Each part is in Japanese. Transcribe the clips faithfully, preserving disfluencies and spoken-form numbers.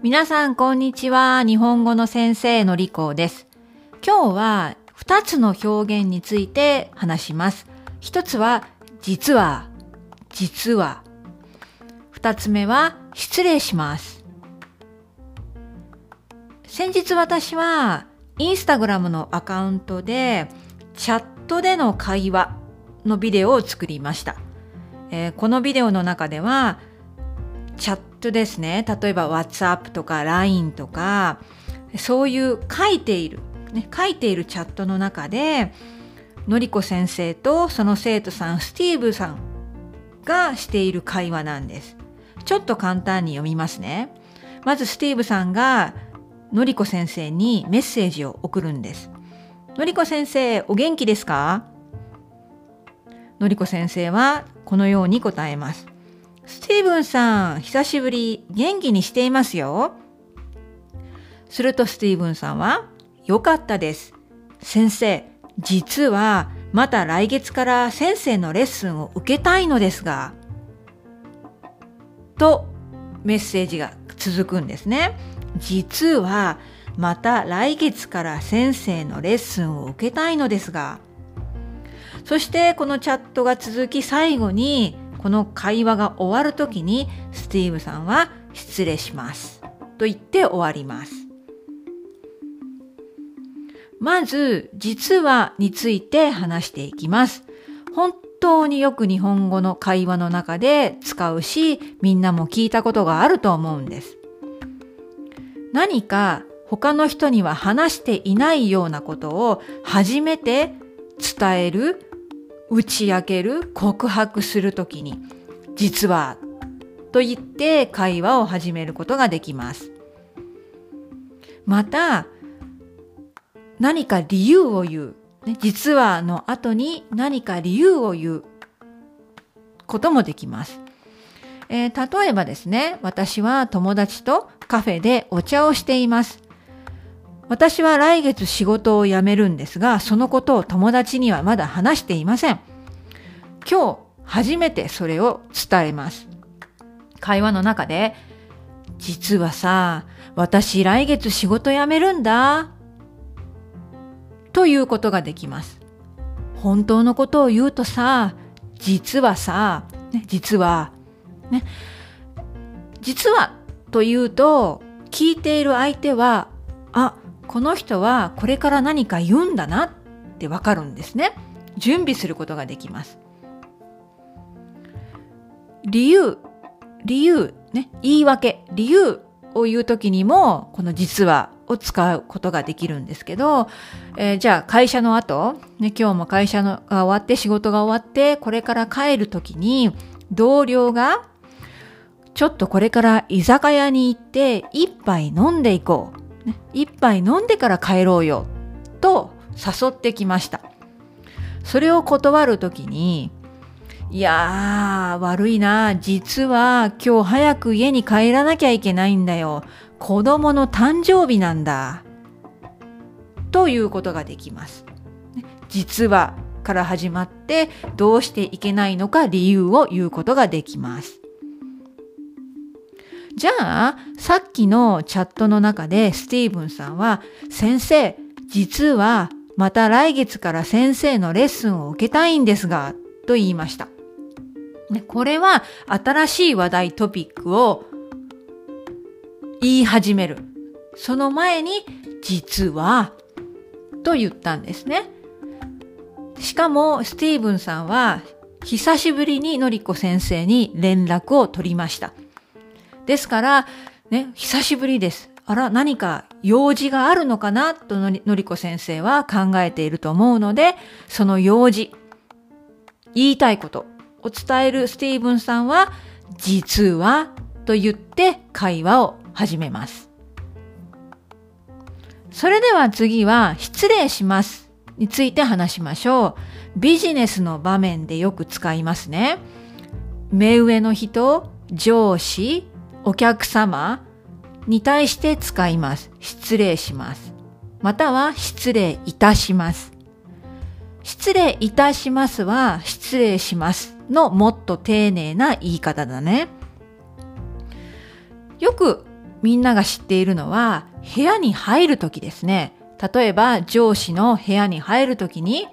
皆さんこんにちは。日本語の先生のりこです。今日はふたつの表現について話します。ひとつは実は、実は。ふたつめは失礼します。先日私はインスタグラムのアカウントでチャットでの会話のビデオを作りました。えー、このビデオの中ではチャットですね。例えば WhatsApp とか ライン とかそういう書いている、ね、書いているチャットの中でのりこ先生とその生徒さんスティーブさんがしている会話なんです。ちょっと簡単に読みますね。まずスティーブさんがのりこ先生にメッセージを送るんです。のりこ先生、お元気ですか？のりこ先生はこのように答えます。スティーブンさん、久しぶり、元気にしていますよ。するとスティーブンさんは、よかったです。先生、実はまた来月から先生のレッスンを受けたいのですが、とメッセージが続くんですね。実はまた来月から先生のレッスンを受けたいのですが、そしてこのチャットが続き、最後にこの会話が終わるときにスティーブさんは失礼しますと言って終わります。まず実はについて話していきます。本当によく日本語の会話の中で使うし、みんなも聞いたことがあると思うんです。何か他の人には話していないようなことを初めて伝える、打ち明ける、告白するときに、実はと言って会話を始めることができます。また、何か理由を言う。実はの後に何か理由を言うこともできます。えー、例えばですね、私は友達とカフェでお茶をしています。私は来月仕事を辞めるんですが、そのことを友達にはまだ話していません。今日初めてそれを伝えます。会話の中で、実はさ、私来月仕事辞めるんだ、ということができます。本当のことを言うとさ、実はさ、ね、実は、ね、実はというと、聞いている相手は、あ、この人はこれから何か言うんだなってわかるんですね。準備することができます。理由、理由、ね、言い訳、理由を言うときにも、この実はを使うことができるんですけど、えー、じゃあ会社の後、ね、今日も会社のが終わって仕事が終わってこれから帰るときに、同僚がちょっとこれから居酒屋に行って一杯飲んでいこう、ね、一杯飲んでから帰ろうよと誘ってきました。それを断るときに、いやー悪いな、実は今日早く家に帰らなきゃいけないんだよ、子供の誕生日なんだ、ということができます。実はから始まって、どうしていけないのか理由を言うことができます。じゃあさっきのチャットの中でスティーブンさんは、先生、実はまた来月から先生のレッスンを受けたいんですが、と言いました。これは新しい話題トピックを言い始める。その前に実はと言ったんですね。しかもスティーブンさんは久しぶりにのりこ先生に連絡を取りました。ですからね、久しぶりです。あら、何か用事があるのかなとのりこ先生は考えていると思うので、その用事、言いたいことを伝えるスティーブンさんは、実はと言って会話を始めます。それでは次は失礼しますについて話しましょう。ビジネスの場面でよく使いますね。目上の人、上司、お客様に対して使います。失礼します。または失礼いたします。失礼いたしますは、失礼しますのもっと丁寧な言い方だね。よくみんなが知っているのは部屋に入るときですね。例えば上司の部屋に入るときに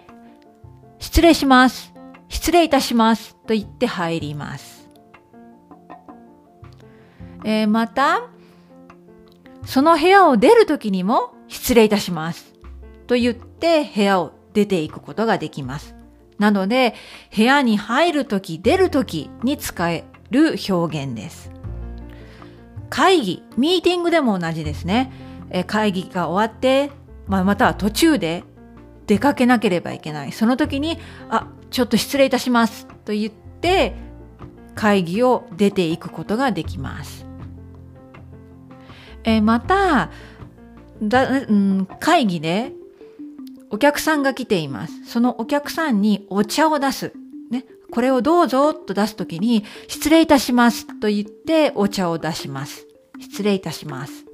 失礼します、失礼いたしますと言って入ります。えー、またその部屋を出るときにも失礼いたしますと言って部屋を出ていくことができます。なので部屋に入るとき、出るときに使える表現です。会議、ミーティングでも同じですね。え会議が終わって、まあ、または途中で出かけなければいけない。その時に、あ、ちょっと失礼いたしますと言って会議を出ていくことができます。えまただ、うん、会議でお客さんが来ています。そのお客さんにお茶を出す。ね、これをどうぞと出すときに失礼いたしますと言ってお茶を出します。失礼いたします。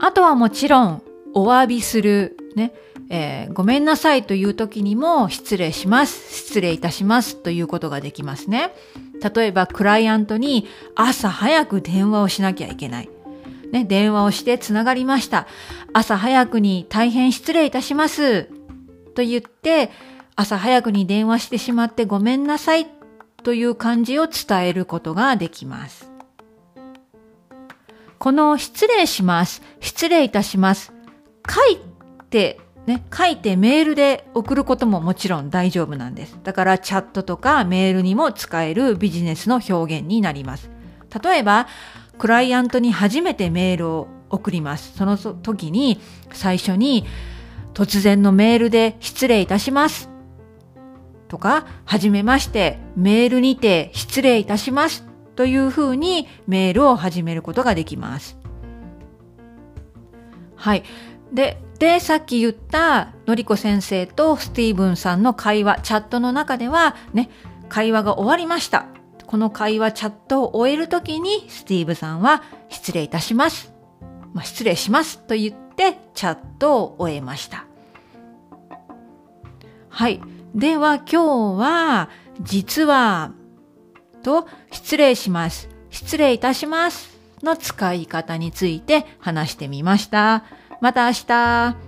あとはもちろんお詫びする、ねえー、ごめんなさいというときにも失礼します、失礼いたしますということができますね。例えばクライアントに朝早く電話をしなきゃいけない。ね、電話をしてつながりました。朝早くに大変失礼いたしますと言って朝早くに電話してしまってごめんなさいという感じを伝えることができます。この失礼します、失礼いたします、書いてね、書いてメールで送ることももちろん大丈夫なんです。だからチャットとかメールにも使えるビジネスの表現になります。例えば、クライアントに初めてメールを送ります。その時に最初に突然のメールで失礼いたします。とか、はじめまして、メールにて失礼いたしますというふうにメールを始めることができます。はい。で、で、さっき言ったのりこ先生とスティーブンさんの会話、チャットの中ではね、会話が終わりました。この会話、チャットを終えるときにスティーブさんは失礼いたします。まあ、失礼しますと言ってチャットを終えました。はい。では今日は実はと失礼します、失礼いたしますの使い方について話してみました。また明日。